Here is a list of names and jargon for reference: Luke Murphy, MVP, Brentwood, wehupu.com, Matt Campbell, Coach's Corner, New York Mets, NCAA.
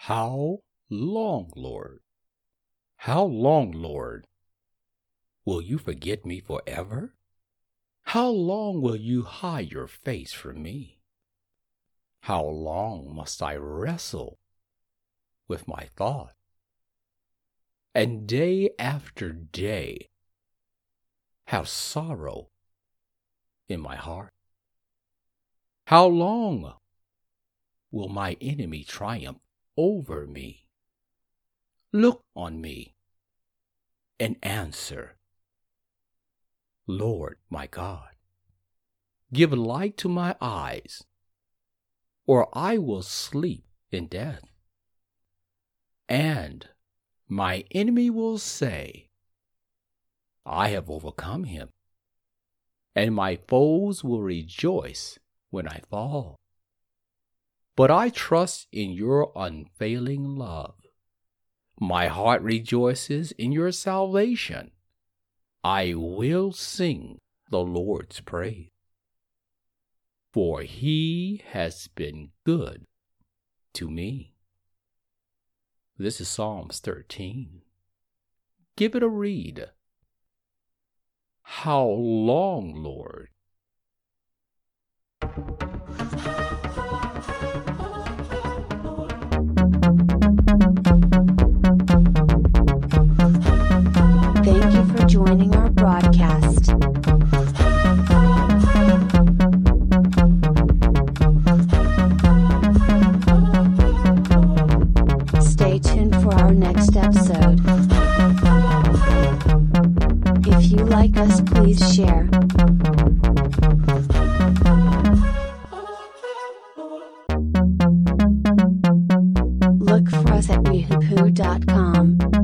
How long, Lord? How long, Lord? Will you forget me forever? How long will you hide your face from me? How long must I wrestle with my thought? And day after day have sorrow in my heart? How long will my enemy triumph over me? Look on me and answer, Lord my God. Give light to my eyes, or I will sleep in death. And my enemy will say, I have overcome him, and my foes will rejoice when I fall. But I trust in your unfailing love. My heart rejoices in your salvation. I will sing the Lord's praise. For he has been good to me. This is Psalms 13. Give it a read. How long, Lord? Joining our broadcast. Stay tuned for our next episode. If you like us, please share. Look for us at wehupu.com.